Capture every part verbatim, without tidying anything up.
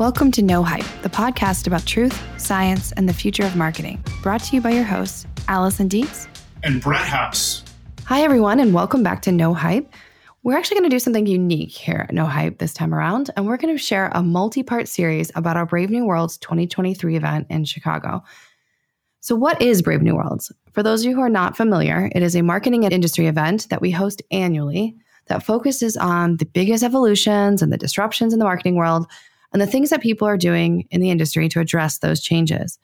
Welcome to No Hype, the podcast about truth, science, and the future of marketing. Brought to you by your hosts, Allison Dietz and Brett Hops. Hi, everyone, and welcome back to No Hype. We're actually going to do something unique here at No Hype this time around, and we're going to share a multi-part series about our Brave New Worlds twenty twenty-three event in Chicago. So what is Brave New Worlds? For those of you who are not familiar, it is a marketing and industry event that we host annually that focuses on the biggest evolutions and the disruptions in the marketing world and the things that people are doing in the industry to address those changes.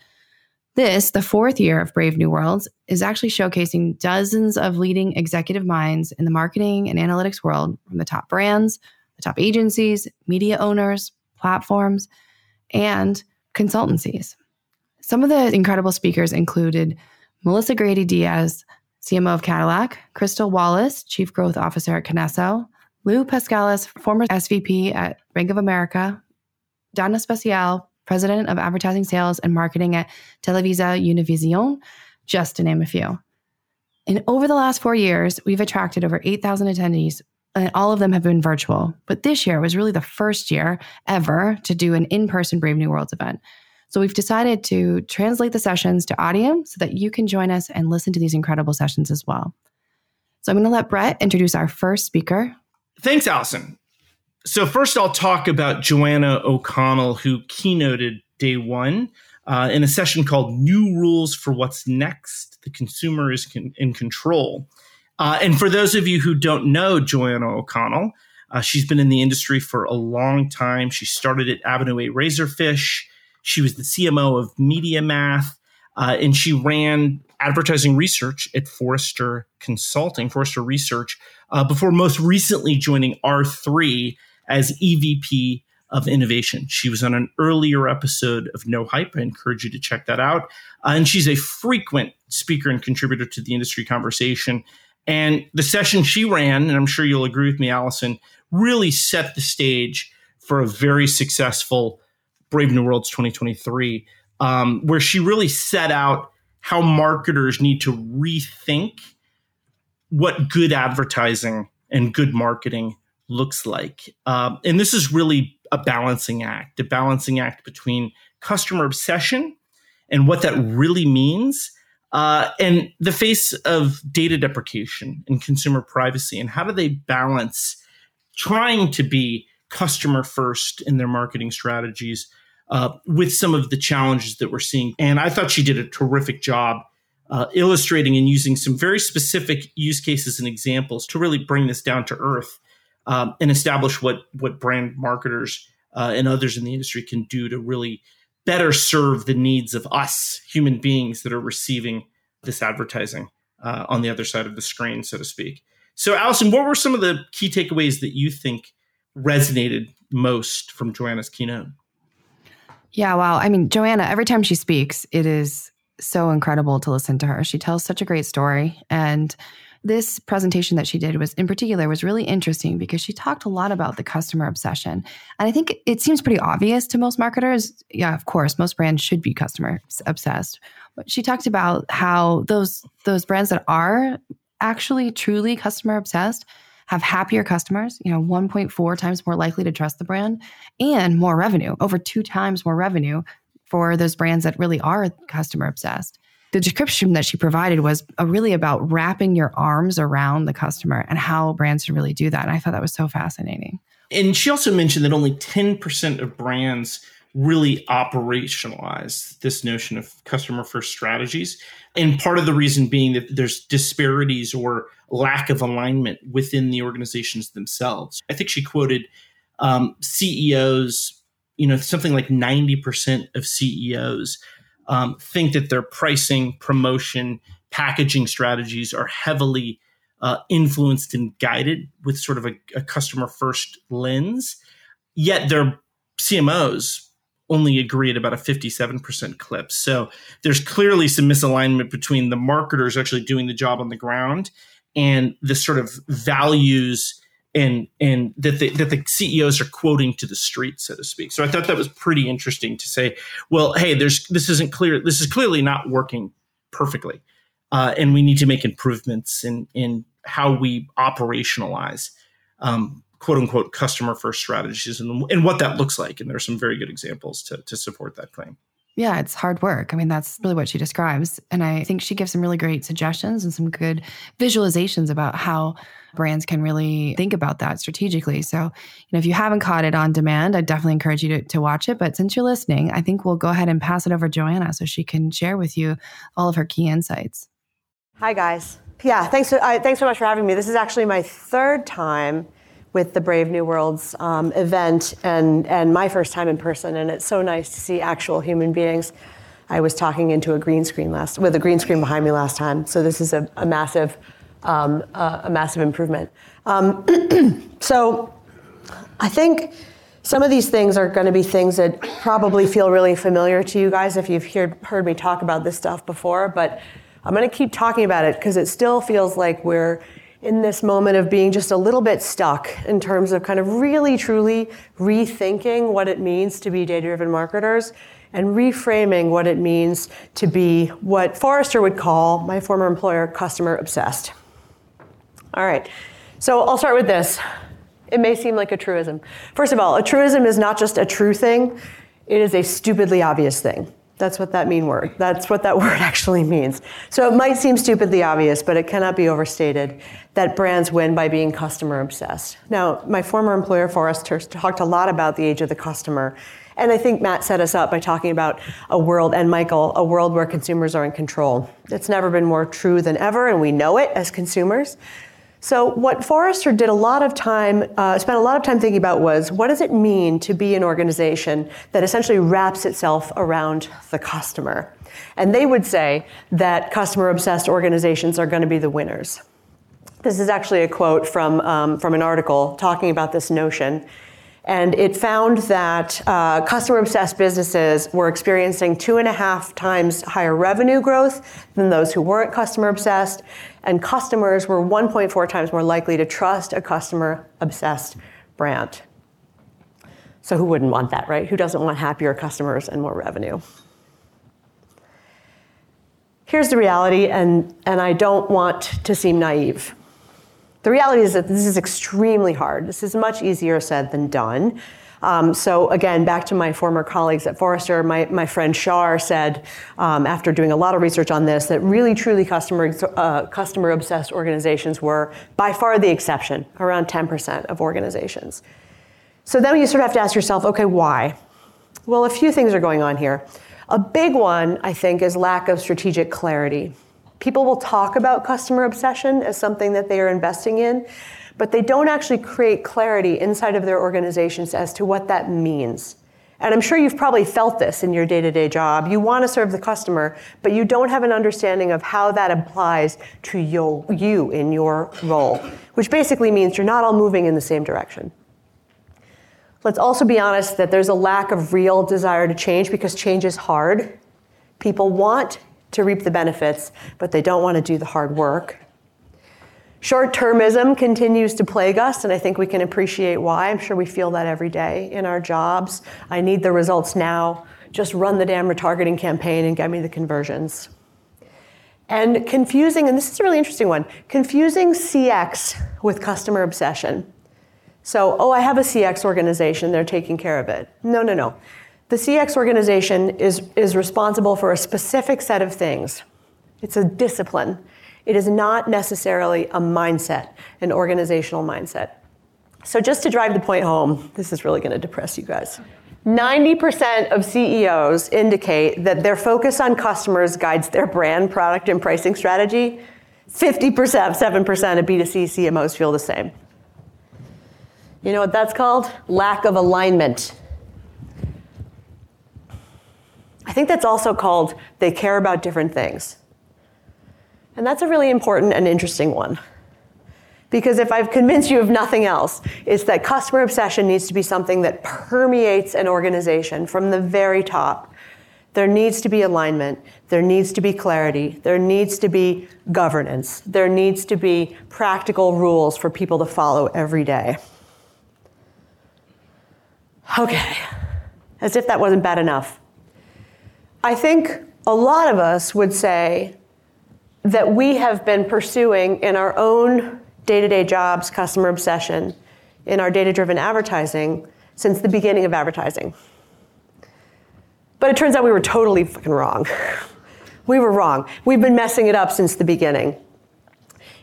This, the fourth year of Brave New Worlds, is actually showcasing dozens of leading executive minds in the marketing and analytics world from the top brands, the top agencies, media owners, platforms, and consultancies. Some of the incredible speakers included Melissa Grady Diaz, C M O of Cadillac, Crystal Wallace, Chief Growth Officer at Canesso, Lou Pascalis, former S V P at Bank of America, Donna Special, President of Advertising Sales and Marketing at Televisa Univision, just to name a few. And over the last four years, we've attracted over eight thousand attendees, and all of them have been virtual. But this year was really the first year ever to do an in-person Brave New Worlds event. So we've decided to translate the sessions to audio so that you can join us and listen to these incredible sessions as well. So I'm going to let Brett introduce our first speaker. Thanks, Allison. So first, I'll talk about Joanna O'Connell, who keynoted day one uh, in a session called New Rules for What's Next. The Consumer is con- in Control. Uh, and for those of you who don't know Joanna O'Connell, uh, she's been in the industry for a long time. She started at Avenue A Razorfish. She was the C M O of MediaMath, uh, and she ran advertising research at Forrester Consulting, Forrester Research, uh, before most recently joining R three as E V P of Innovation. She was on an earlier episode of No Hype. I encourage you to check that out. Uh, and she's a frequent speaker and contributor to the industry conversation. And the session she ran, and I'm sure you'll agree with me, Allison, really set the stage for a very successful Brave New Worlds twenty twenty-three, um, where she really set out how marketers need to rethink what good advertising and good marketing looks like. Um, and this is really a balancing act, a balancing act between customer obsession and what that really means, uh, and the face of data deprecation and consumer privacy. And how do they balance trying to be customer first in their marketing strategies uh, with some of the challenges that we're seeing? And I thought she did a terrific job uh, illustrating and using some very specific use cases and examples to really bring this down to earth. Um, and establish what what brand marketers uh, and others in the industry can do to really better serve the needs of us human beings that are receiving this advertising uh, on the other side of the screen, so to speak. So, Allison, what were some of the key takeaways that you think resonated most from Joanna's keynote? Yeah, wow. I mean, Joanna, every time she speaks, it is so incredible to listen to her. She tells such a great story. And this presentation that she did was, in particular, was really interesting because she talked a lot about the customer obsession. And I think it seems pretty obvious to most marketers. Yeah, of course, most brands should be customer obsessed. But she talked about how those those brands that are actually truly customer obsessed have happier customers, you know, one point four times more likely to trust the brand, and more revenue, over two times more revenue for those brands that really are customer obsessed. The description that she provided was really about wrapping your arms around the customer and how brands should really do that. And I thought that was so fascinating. And she also mentioned that only ten percent of brands really operationalize this notion of customer-first strategies. And part of the reason being that there's disparities or lack of alignment within the organizations themselves. I think she quoted um, C E Os, you know, something like ninety percent of C E Os Um, think that their pricing, promotion, packaging strategies are heavily uh, influenced and guided with sort of a, a customer-first lens, yet their C M Os only agree at about a fifty-seven percent clip. So there's clearly some misalignment between the marketers actually doing the job on the ground and the sort of values and and that the, that the C E Os are quoting to the street, so to speak. So I thought that was pretty interesting to say, well, hey, there's this isn't clear. This is clearly not working perfectly, uh, and we need to make improvements in in how we operationalize um, quote unquote customer first strategies and, and what that looks like. And there are some very good examples to, to support that claim. Yeah, it's hard work. I mean, that's really what she describes. And I think she gives some really great suggestions and some good visualizations about how brands can really think about that strategically. So, you know, if you haven't caught it on demand, I definitely encourage you to, to watch it. But since you're listening, I think we'll go ahead and pass it over to Joanna so she can share with you all of her key insights. Hi, guys. Yeah, thanks, uh, thanks so much for having me. This is actually my third time with the Brave New Worlds um, event and, and my first time in person. And it's so nice to see actual human beings. I was talking into a green screen last, with a green screen behind me last time. So this is a, a massive, um, uh, a massive improvement. Um, so I think some of these things are gonna be things that probably feel really familiar to you guys if you've heard, heard me talk about this stuff before, but I'm gonna keep talking about it because it still feels like we're in this moment of being just a little bit stuck in terms of kind of really, truly rethinking what it means to be data-driven marketers and reframing what it means to be what Forrester would call, my former employer, customer-obsessed. All right, so I'll start with this. It may seem like a truism. First of all, a truism is not just a true thing, it is a stupidly obvious thing. That's what that mean word, that's what that word actually means. So it might seem stupidly obvious, but it cannot be overstated that brands win by being customer obsessed. Now, my former employer, Forrester, talked a lot about the age of the customer. And I think Matt set us up by talking about a world, and Michael, a world where consumers are in control. It's never been more true than ever, and we know it as consumers. So what Forrester did a lot of time, uh, spent a lot of time thinking about was, what does it mean to be an organization that essentially wraps itself around the customer? And they would say that customer-obsessed organizations are going to be the winners. This is actually a quote from, um, from an article talking about this notion. And it found that uh, customer-obsessed businesses were experiencing two and a half times higher revenue growth than those who weren't customer-obsessed, and customers were one point four times more likely to trust a customer-obsessed brand. So who wouldn't want that, right? Who doesn't want happier customers and more revenue? Here's the reality, and, and I don't want to seem naive. The reality is that this is extremely hard. This is much easier said than done. Um, so again, back to my former colleagues at Forrester, my, my friend Shar said, um, after doing a lot of research on this, that really truly customer, uh, customer-obsessed organizations were by far the exception, around ten percent of organizations. So then you sort of have to ask yourself, okay, why? Well, a few things are going on here. A big one, I think, is lack of strategic clarity. People will talk about customer obsession as something that they are investing in, but they don't actually create clarity inside of their organizations as to what that means. And I'm sure you've probably felt this in your day-to-day job. You want to serve the customer, but you don't have an understanding of how that applies to your, you in your role, which basically means you're not all moving in the same direction. Let's also be honest that there's a lack of real desire to change because change is hard. People want to reap the benefits, but they don't want to do the hard work. Short-termism continues to plague us, and I think we can appreciate why. I'm sure we feel that every day in our jobs. I need the results now. Just run the damn retargeting campaign and get me the conversions. And confusing, and this is a really interesting one, confusing C X with customer obsession. So, oh, I have a C X organization, they're taking care of it. No, no, no. The C X organization is, is responsible for a specific set of things. It's a discipline. It is not necessarily a mindset, an organizational mindset. So just to drive the point home, this is really going to depress you guys. ninety percent of C E Os indicate that their focus on customers guides their brand, product, and pricing strategy. fifty percent, seven percent of B two C C M Os feel the same. You know what that's called? Lack of alignment. I think that's also called they care about different things. And that's a really important and interesting one. Because if I've convinced you of nothing else, it's that customer obsession needs to be something that permeates an organization from the very top. There needs to be alignment. There needs to be clarity. There needs to be governance. There needs to be practical rules for people to follow every day. Okay, as if that wasn't bad enough. I think a lot of us would say that we have been pursuing in our own day-to-day jobs customer obsession in our data-driven advertising since the beginning of advertising. But it turns out we were totally fucking wrong. We were wrong. We've been messing it up since the beginning.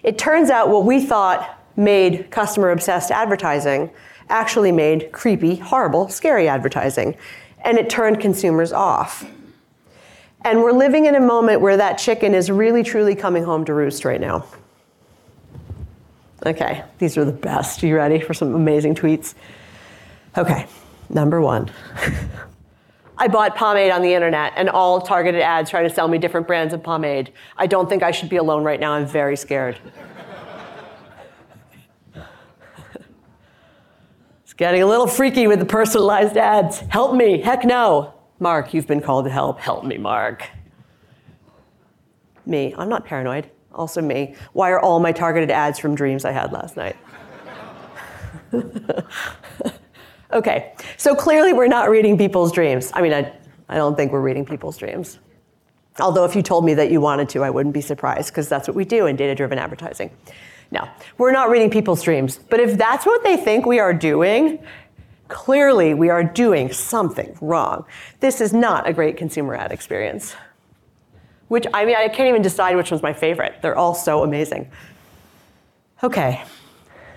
It turns out what we thought made customer-obsessed advertising actually made creepy, horrible, scary advertising. And it turned consumers off. And we're living in a moment where that chicken is really, truly coming home to roost right now. Okay, these are the best. You ready for some amazing tweets? Okay, number one. I bought pomade on the internet and all targeted ads try to sell me different brands of pomade. I don't think I should be alone right now. I'm very scared. It's getting a little freaky with the personalized ads. Help me. Heck no. Mark, you've been called to help. Help me, Mark. Me, I'm not paranoid. Also me. Why are all my targeted ads from dreams I had last night? Okay, so clearly we're not reading people's dreams. I mean, I, I don't think we're reading people's dreams. Although if you told me that you wanted to, I wouldn't be surprised, because that's what we do in data-driven advertising. No, we're not reading people's dreams. But if that's what they think we are doing, clearly we are doing something wrong. This is not a great consumer ad experience. Which, I mean, I can't even decide which one's my favorite. They're all so amazing. Okay,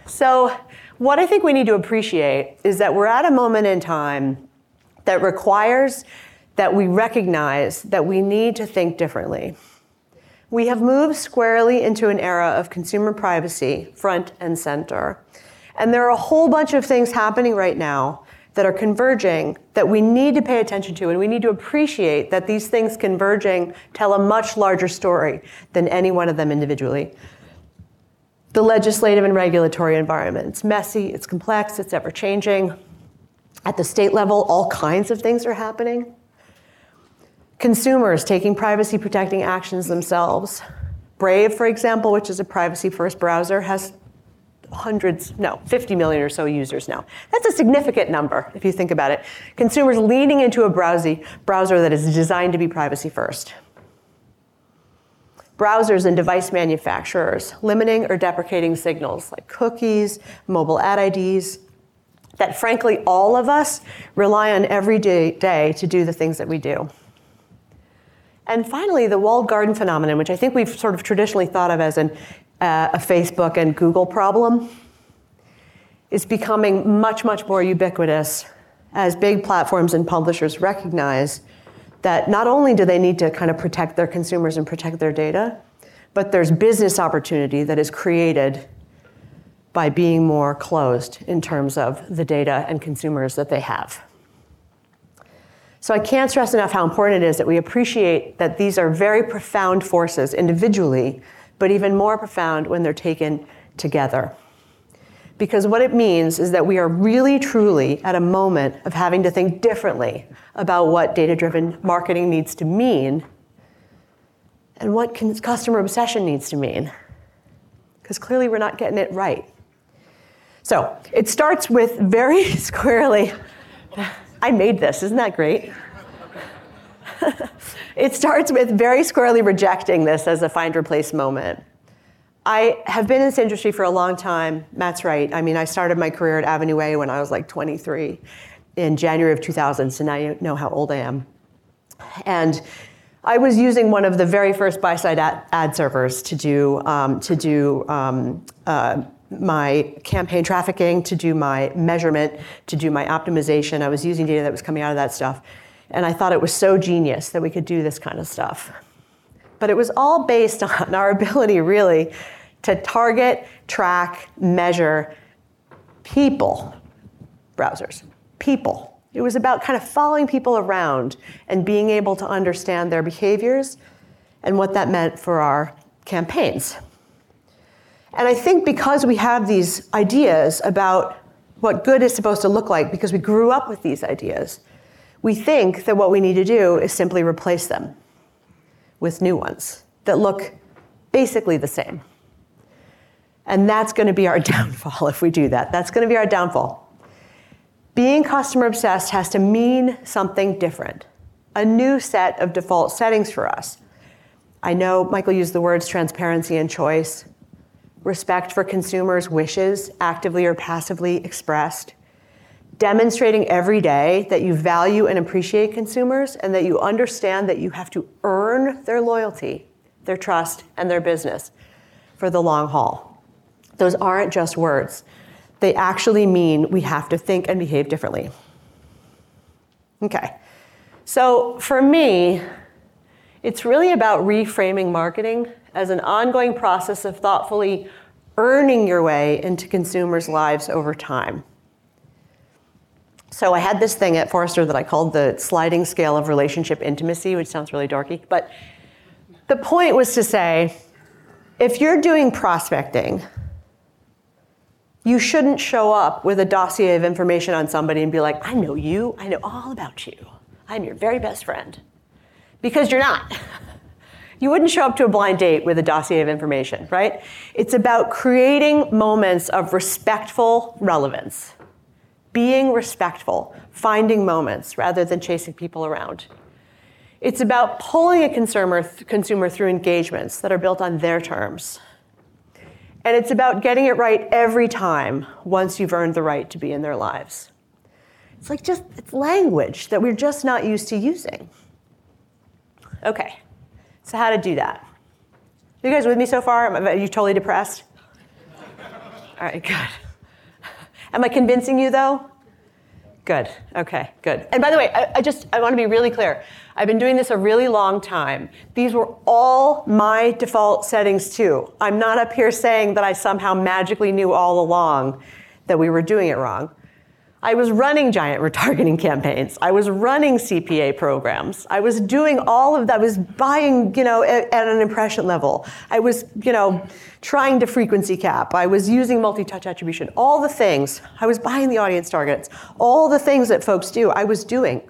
so what I think we need to appreciate is that we're at a moment in time that requires that we recognize that we need to think differently. We have moved squarely into an era of consumer privacy, front and center. And there are a whole bunch of things happening right now that are converging that we need to pay attention to, and we need to appreciate that these things converging tell a much larger story than any one of them individually. The legislative and regulatory environment, it's messy, it's complex, it's ever-changing. At the state level, all kinds of things are happening. Consumers taking privacy-protecting actions themselves. Brave, for example, which is a privacy-first browser, has hundreds, no, fifty million or so users now. That's a significant number, if you think about it. Consumers leaning into a browsy browser that is designed to be privacy first. Browsers and device manufacturers limiting or deprecating signals like cookies, mobile ad I Ds, that frankly all of us rely on every day, day to do the things that we do. And finally, the walled garden phenomenon, which I think we've sort of traditionally thought of as an Uh, a Facebook and Google problem, is becoming much, much more ubiquitous as big platforms and publishers recognize that not only do they need to kind of protect their consumers and protect their data, but there's business opportunity that is created by being more closed in terms of the data and consumers that they have. So I can't stress enough how important it is that we appreciate that these are very profound forces individually, but even more profound when they're taken together. Because what it means is that we are really, truly at a moment of having to think differently about what data-driven marketing needs to mean and what customer obsession needs to mean. Because clearly we're not getting it right. So it starts with very squarely, I made this, isn't that great? It starts with very squarely rejecting this as a find-replace moment. I have been in this industry for a long time. Matt's right. I mean, I started my career at Avenue A when I was like twenty-three in January of two thousand, so now you know how old I am. And I was using one of the very first buy-side ad, ad servers to do, um, to do um, uh, my campaign trafficking, to do my measurement, to do my optimization. I was using data that was coming out of that stuff. And I thought it was so genius that we could do this kind of stuff. But it was all based on our ability, really, to target, track, measure people, browsers, people. It was about kind of following people around and being able to understand their behaviors and what that meant for our campaigns. And I think because we have these ideas about what good is supposed to look like, because we grew up with these ideas, we think that what we need to do is simply replace them with new ones that look basically the same. And that's going to be our downfall if we do that. That's going to be our downfall. Being customer obsessed has to mean something different, a new set of default settings for us. I know Michael used the words transparency and choice. respect for consumers' wishes, actively or passively expressed, demonstrating every day that you value and appreciate consumers and that you understand that you have to earn their loyalty, their trust, and their business for the long haul. Those aren't just words. They actually mean we have to think and behave differently. Okay, so for me, it's really about reframing marketing as an ongoing process of thoughtfully earning your way into consumers' lives over time. So I had this thing at Forrester that I called the sliding scale of relationship intimacy, which sounds really dorky, but the point was to say, if you're doing prospecting, you shouldn't show up with a dossier of information on somebody and be like, I know you, I know all about you. I'm your very best friend. Because you're not. You wouldn't show up to a blind date with a dossier of information, right? It's about creating moments of respectful relevance. Being respectful, finding moments rather than chasing people around. It's about pulling a consumer, th- consumer through engagements that are built on their terms. And it's about getting it right every time once you've earned the right to be in their lives. It's like just, it's language that we're just not used to using. Okay, so how to do that? You guys with me so far? Are you totally depressed? All right, good. Am I convincing you, though? Good. Okay, good. And by the way, I, I just, I want to be really clear. I've been doing this a really long time. These were all my default settings, too. I'm not up here saying that I somehow magically knew all along that we were doing it wrong. I was running giant retargeting campaigns. I was running C P A programs. I was doing all of that. I was buying, you know, at, at an impression level. I was, you know, trying to frequency cap. I was using multi-touch attribution. All the things. I was buying the audience targets. All the things that folks do, I was doing.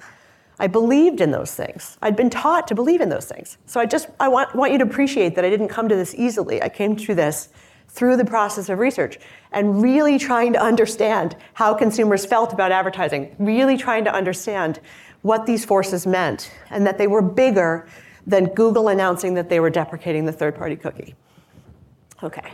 I believed in those things. I'd been taught to believe in those things. So I just, I want, want you to appreciate that I didn't come to this easily. I came to this through the process of research and really trying to understand how consumers felt about advertising, really trying to understand what these forces meant and that they were bigger than Google announcing that they were deprecating the third-party cookie. Okay.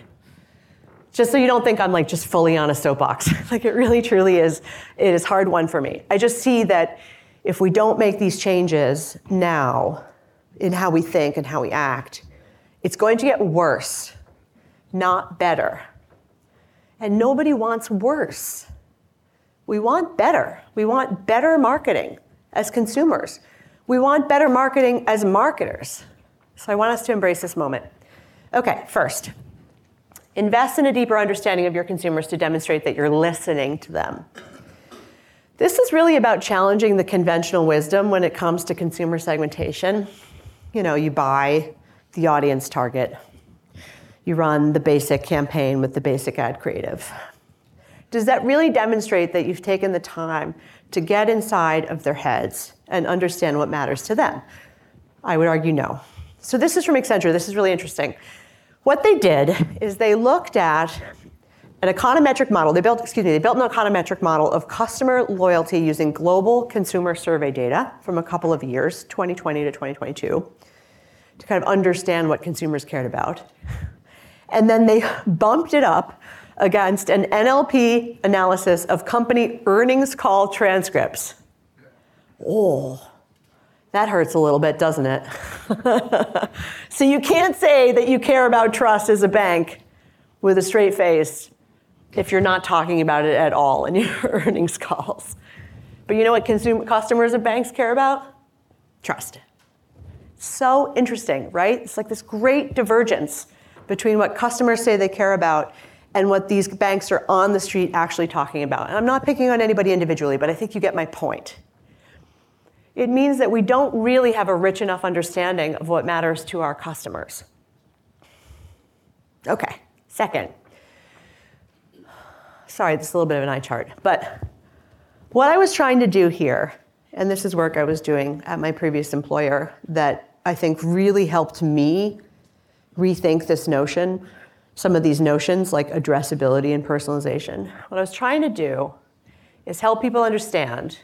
Just so you don't think I'm like just fully on a soapbox. Like it really truly is, it is hard won for me. I just see that if we don't make these changes now in how we think and how we act, it's going to get worse, not better. And nobody wants worse. We want better. We want better marketing as consumers. We want better marketing as marketers. So I want us to embrace this moment. Okay, first, invest in a deeper understanding of your consumers to demonstrate that you're listening to them. This is really about challenging the conventional wisdom when it comes to consumer segmentation. You know, you buy the audience target. You run the basic campaign with the basic ad creative. Does that really demonstrate that you've taken the time to get inside of their heads and understand what matters to them? I would argue no. So this is from Accenture. This is really interesting. What they did is they looked at an econometric model. They built, excuse me, they built an econometric model of customer loyalty using global consumer survey data from a couple of years, twenty twenty to twenty twenty-two, to kind of understand what consumers cared about. And then they bumped it up against an N L P analysis of company earnings call transcripts. Oh, that hurts a little bit, doesn't it? So you can't say that you care about trust as a bank with a straight face if you're not talking about it at all in your earnings calls. But you know what consumer, customers of banks care about? Trust. So interesting, right? It's like this great divergence between what customers say they care about and what these banks are on the street actually talking about. And I'm not picking on anybody individually, but I think you get my point. It means that we don't really have a rich enough understanding of what matters to our customers. Okay, second. Sorry, this is a little bit of an eye chart, but what I was trying to do here, and this is work I was doing at my previous employer that I think really helped me rethink this notion, some of these notions like addressability and personalization. What I was trying to do is help people understand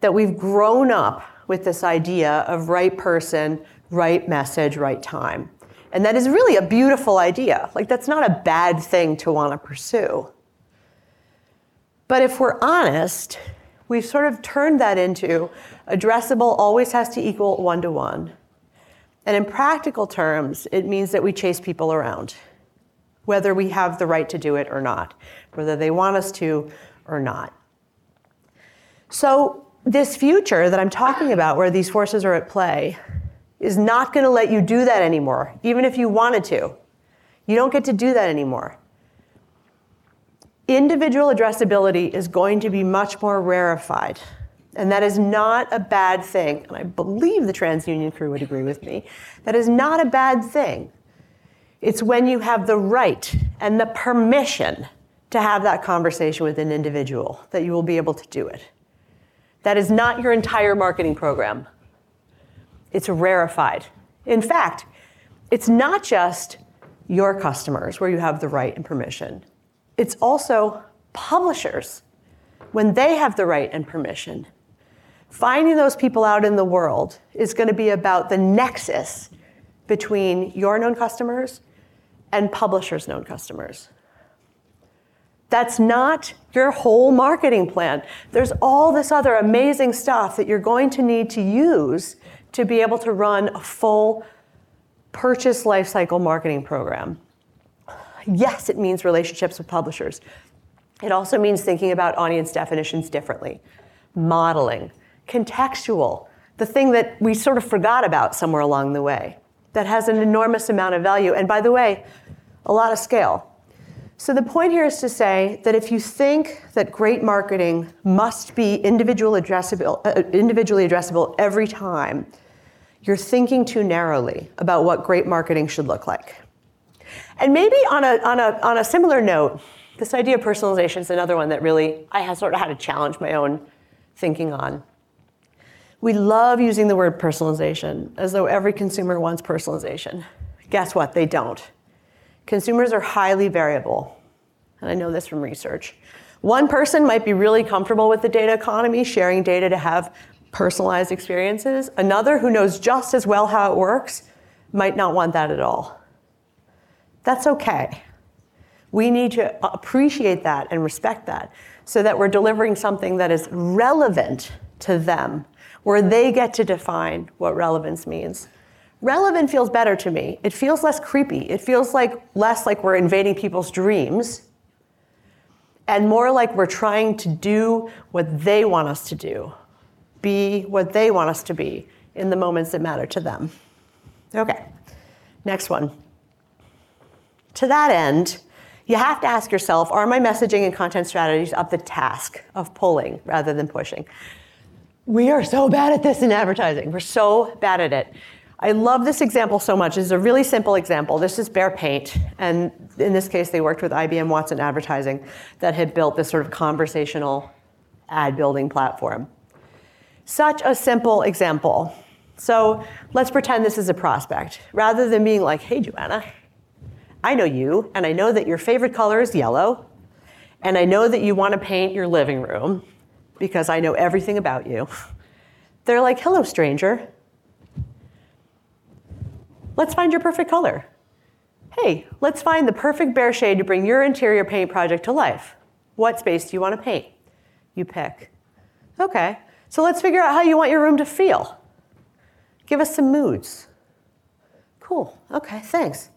that we've grown up with this idea of right person, right message, right time. And that is really a beautiful idea. Like, that's not a bad thing to want to pursue. But if we're honest, we've sort of turned that into addressable always has to equal one-to-one. And in practical terms, it means that we chase people around, whether we have the right to do it or not, whether they want us to or not. So this future that I'm talking about, where these forces are at play, is not going to let you do that anymore, even if you wanted to. You don't get to do that anymore. Individual addressability is going to be much more rarefied, and that is not a bad thing. And I believe the TransUnion crew would agree with me. That is not a bad thing. It's when you have the right and the permission to have that conversation with an individual that you will be able to do it. That is not your entire marketing program. It's rarefied. In fact, it's not just your customers where you have the right and permission. It's also publishers when they have the right and permission. Finding those people out in the world is going to be about the nexus between your known customers and publishers' known customers. That's not your whole marketing plan. There's all this other amazing stuff that you're going to need to use to be able to run a full purchase lifecycle marketing program. Yes, it means relationships with publishers. It also means thinking about audience definitions differently, modeling, contextual, the thing that we sort of forgot about somewhere along the way that has an enormous amount of value, and by the way, a lot of scale. So the point here is to say that if you think that great marketing must be individual addressable, uh, individually addressable every time, you're thinking too narrowly about what great marketing should look like. And maybe on a, on a, on a similar note, this idea of personalization is another one that really I have sort of had to challenge my own thinking on. We love using the word personalization as though every consumer wants personalization. Guess what? They don't. Consumers are highly variable, and I know this from research. One person might be really comfortable with the data economy, sharing data to have personalized experiences. Another who knows just as well how it works might not want that at all. That's okay. We need to appreciate that and respect that so that we're delivering something that is relevant to them, where they get to define what relevance means. Relevant feels better to me. It feels less creepy. It feels like less like we're invading people's dreams and more like we're trying to do what they want us to do, be what they want us to be in the moments that matter to them. Okay, next one. To that end, you have to ask yourself, are my messaging and content strategies up to the task of pulling rather than pushing? We are so bad at this in advertising. We're so bad at it. I love this example so much. It's a really simple example. This is Behr Paint, and in this case, they worked with I B M Watson Advertising that had built this sort of conversational ad building platform. Such a simple example. So let's pretend this is a prospect. Rather than being like, hey, Joanna, I know you, and I know that your favorite color is yellow, and I know that you want to paint your living room because I know everything about you. They're like, hello, stranger. Let's find your perfect color. Hey, let's find the perfect Behr shade to bring your interior paint project to life. What space do you want to paint? You pick. Okay, so let's figure out how you want your room to feel. Give us some moods. Cool, okay, thanks.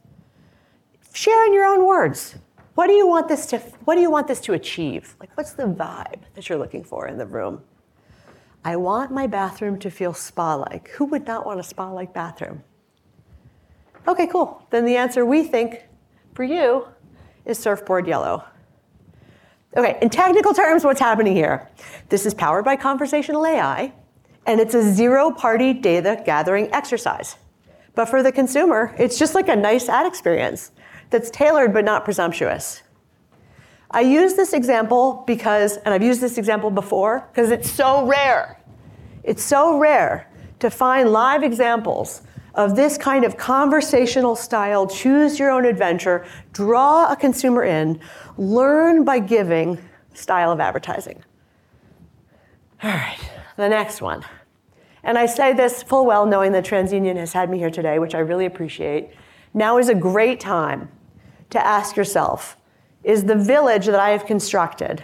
Share in your own words. What do you want this to, what do you want this to achieve? Like, what's the vibe that you're looking for in the room? I want my bathroom to feel spa-like. Who would not want a spa-like bathroom? Okay, cool. Then the answer we think for you is surfboard yellow. Okay, in technical terms, what's happening here? This is powered by conversational A I, and it's a zero-party data gathering exercise. But for the consumer, it's just like a nice ad experience that's tailored but not presumptuous. I use this example because, and I've used this example before, because it's so rare. It's so rare to find live examples of this kind of conversational style, choose your own adventure, draw a consumer in, learn by giving style of advertising. All right, the next one. And I say this full well knowing that TransUnion has had me here today, which I really appreciate. Now is a great time to ask yourself, is the village that I have constructed,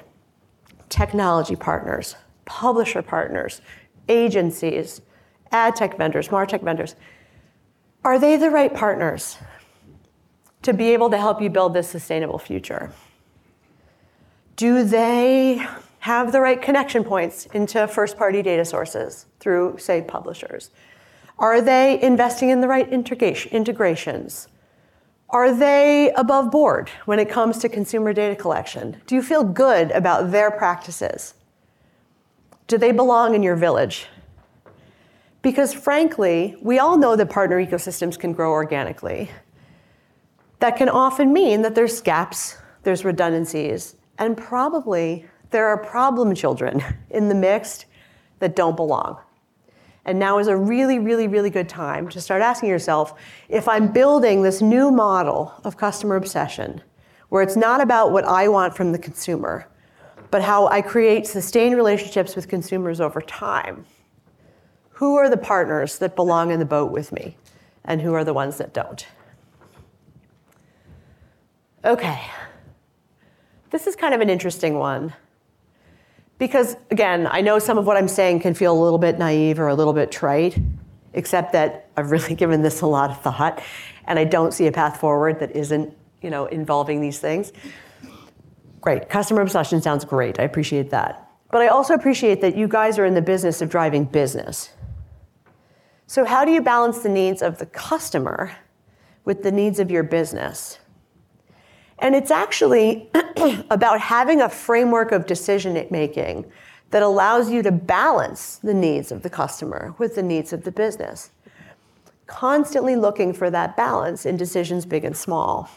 technology partners, publisher partners, agencies, ad tech vendors, martech vendors, are they the right partners to be able to help you build this sustainable future? Do they have the right connection points into first-party data sources through, say, publishers? Are they investing in the right integrations? Are they above board when it comes to consumer data collection? Do you feel good about their practices? Do they belong in your village? Because frankly, we all know that partner ecosystems can grow organically. That can often mean that there's gaps, there's redundancies, and probably there are problem children in the mix that don't belong. And now is a really, really, really good time to start asking yourself, if I'm building this new model of customer obsession, where it's not about what I want from the consumer, but how I create sustained relationships with consumers over time, who are the partners that belong in the boat with me, and who are the ones that don't? Okay. This is kind of an interesting one. Because, again, I know some of what I'm saying can feel a little bit naive or a little bit trite, except that I've really given this a lot of thought, and I don't see a path forward that isn't, you know, involving these things. Great. Customer obsession sounds great. I appreciate that. But I also appreciate that you guys are in the business of driving business. So how do you balance the needs of the customer with the needs of your business? And it's actually about having a framework of decision-making that allows you to balance the needs of the customer with the needs of the business. Constantly looking for that balance in decisions big and small.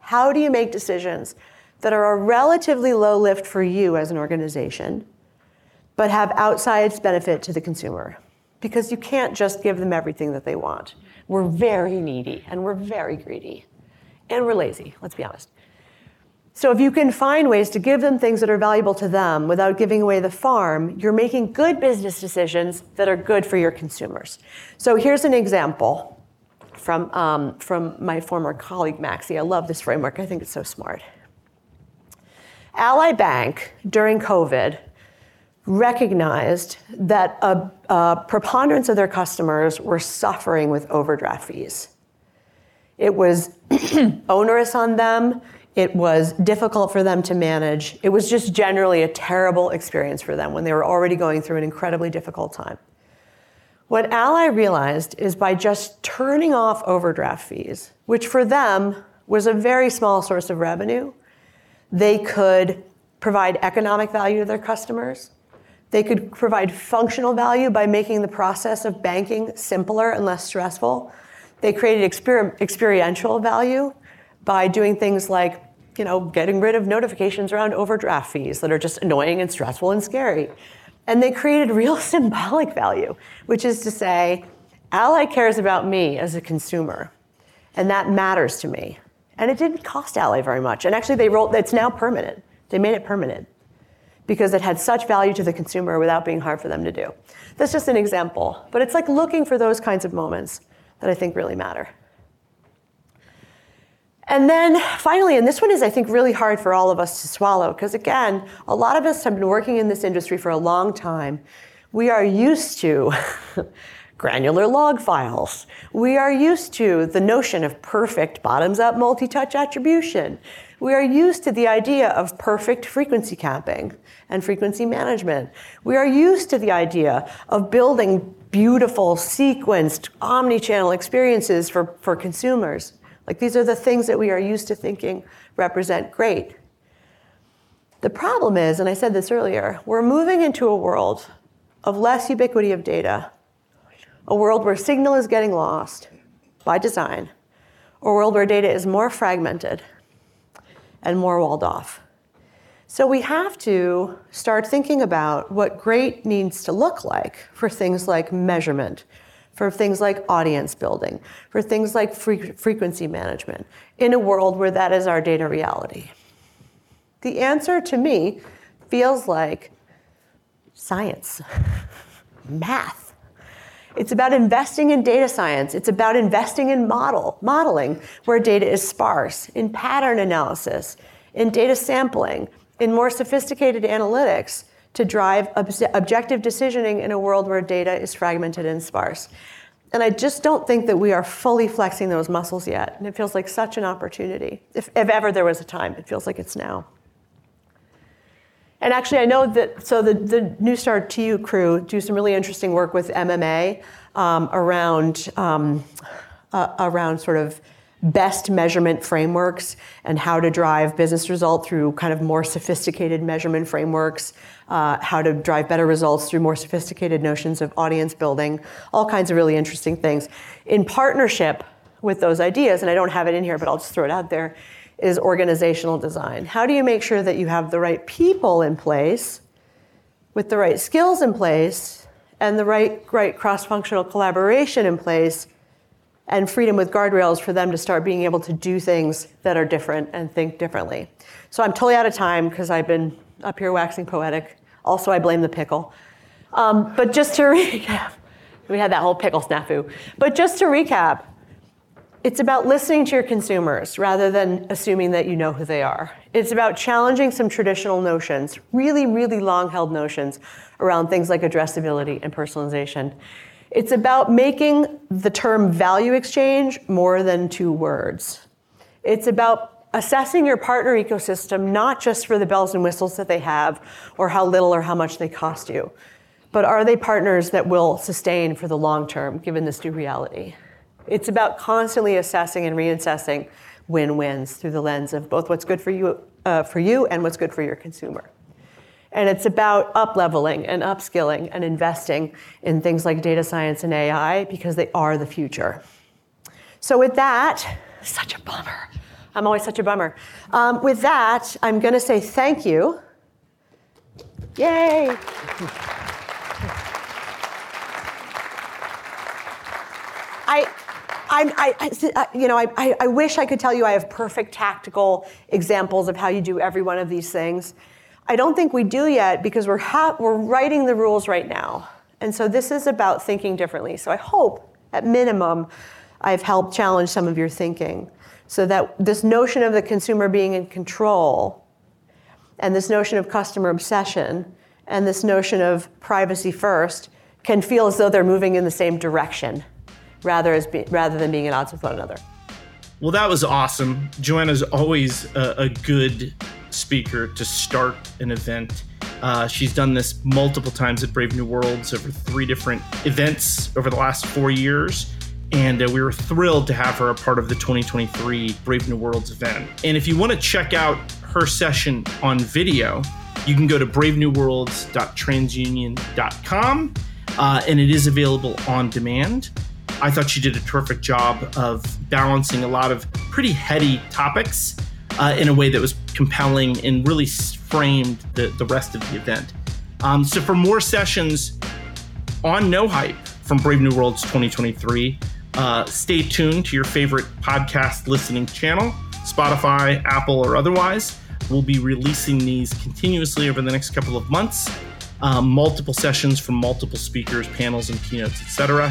How do you make decisions that are a relatively low lift for you as an organization, but have outsized benefit to the consumer? Because you can't just give them everything that they want. We're very needy, and we're very greedy. And we're lazy, let's be honest. So if you can find ways to give them things that are valuable to them without giving away the farm, you're making good business decisions that are good for your consumers. So here's an example from, um, from my former colleague, Maxie. I love this framework. I think it's so smart. Ally Bank, during COVID, recognized that a, a preponderance of their customers were suffering with overdraft fees. It was onerous on them. It was difficult for them to manage. It was just generally a terrible experience for them when they were already going through an incredibly difficult time. What Ally realized is by just turning off overdraft fees, which for them was a very small source of revenue, they could provide economic value to their customers. They could provide functional value by making the process of banking simpler and less stressful. They created exper- experiential value by doing things like, you know, getting rid of notifications around overdraft fees that are just annoying and stressful and scary. And they created real symbolic value, which is to say, Ally cares about me as a consumer, and that matters to me. And it didn't cost Ally very much. And actually, they rolled. It's now permanent. They made it permanent because it had such value to the consumer without being hard for them to do. That's just an example. But it's like looking for those kinds of moments that I think really matter. And then finally, and this one is, I think, really hard for all of us to swallow, because again, a lot of us have been working in this industry for a long time. We are used to granular log files. We are used to the notion of perfect bottoms-up multi-touch attribution. We are used to the idea of perfect frequency capping and frequency management. We are used to the idea of building beautiful, sequenced, omni-channel experiences for, for consumers. Like, these are the things that we are used to thinking represent great. The problem is, and I said this earlier, we're moving into a world of less ubiquity of data, a world where signal is getting lost by design, a world where data is more fragmented and more walled off. So we have to start thinking about what great needs to look like for things like measurement, for things like audience building, for things like fre- frequency management, in a world where that is our data reality. The answer to me feels like science, math. It's about investing in data science. It's about investing in model modeling where data is sparse, in pattern analysis, in data sampling, in more sophisticated analytics to drive ob- objective decisioning in a world where data is fragmented and sparse. And I just don't think that we are fully flexing those muscles yet. And it feels like such an opportunity. If, if ever there was a time, it feels like it's now. And actually, I know that, so the, the Neustar T U crew do some really interesting work with M M A um, around um, uh, around sort of best measurement frameworks and how to drive business result through kind of more sophisticated measurement frameworks, uh, how to drive better results through more sophisticated notions of audience building, all kinds of really interesting things. In partnership with those ideas, and I don't have it in here, but I'll just throw it out there, is organizational design. How do you make sure that you have the right people in place with the right skills in place and the right, right cross-functional collaboration in place and freedom with guardrails for them to start being able to do things that are different and think differently? So I'm totally out of time because I've been up here waxing poetic. Also, I blame the pickle. Um, but just to recap, we had that whole pickle snafu. But just to recap, it's about listening to your consumers rather than assuming that you know who they are. It's about challenging some traditional notions, really, really long-held notions around things like addressability and personalization. It's about making the term value exchange more than two words. It's about assessing your partner ecosystem, not just for the bells and whistles that they have or how little or how much they cost you, but are they partners that will sustain for the long term given this new reality? It's about constantly assessing and reassessing win-wins through the lens of both what's good for you uh, for you and what's good for your consumer. And it's about up-leveling and upskilling and investing in things like data science and A I because they are the future. So with that, such a bummer. I'm always such a bummer. Um, with that, I'm going to say thank you. Yay. I, I, I, you know, I, I wish I could tell you I have perfect tactical examples of how you do every one of these things. I don't think we do yet because we're ha- we're writing the rules right now. And so this is about thinking differently. So I hope, at minimum, I've helped challenge some of your thinking so that this notion of the consumer being in control and this notion of customer obsession and this notion of privacy first can feel as though they're moving in the same direction. Rather, as be, rather than being at odds with one another. Well, that was awesome. Joanna's always a, a good speaker to start an event. Uh, she's done this multiple times at Brave New Worlds over three different events over the last four years. And uh, we were thrilled to have her a part of the twenty twenty-three Brave New Worlds event. And if you want to check out her session on video, you can go to brave new worlds dot trans union dot com uh, and it is available on demand. I thought she did a terrific job of balancing a lot of pretty heady topics uh, in a way that was compelling and really framed the, the rest of the event. Um, so for more sessions on No Hype from Brave New Worlds twenty twenty-three, uh, stay tuned to your favorite podcast listening channel, Spotify, Apple, or otherwise. We'll be releasing these continuously over the next couple of months, um, multiple sessions from multiple speakers, panels, and keynotes, et cetera.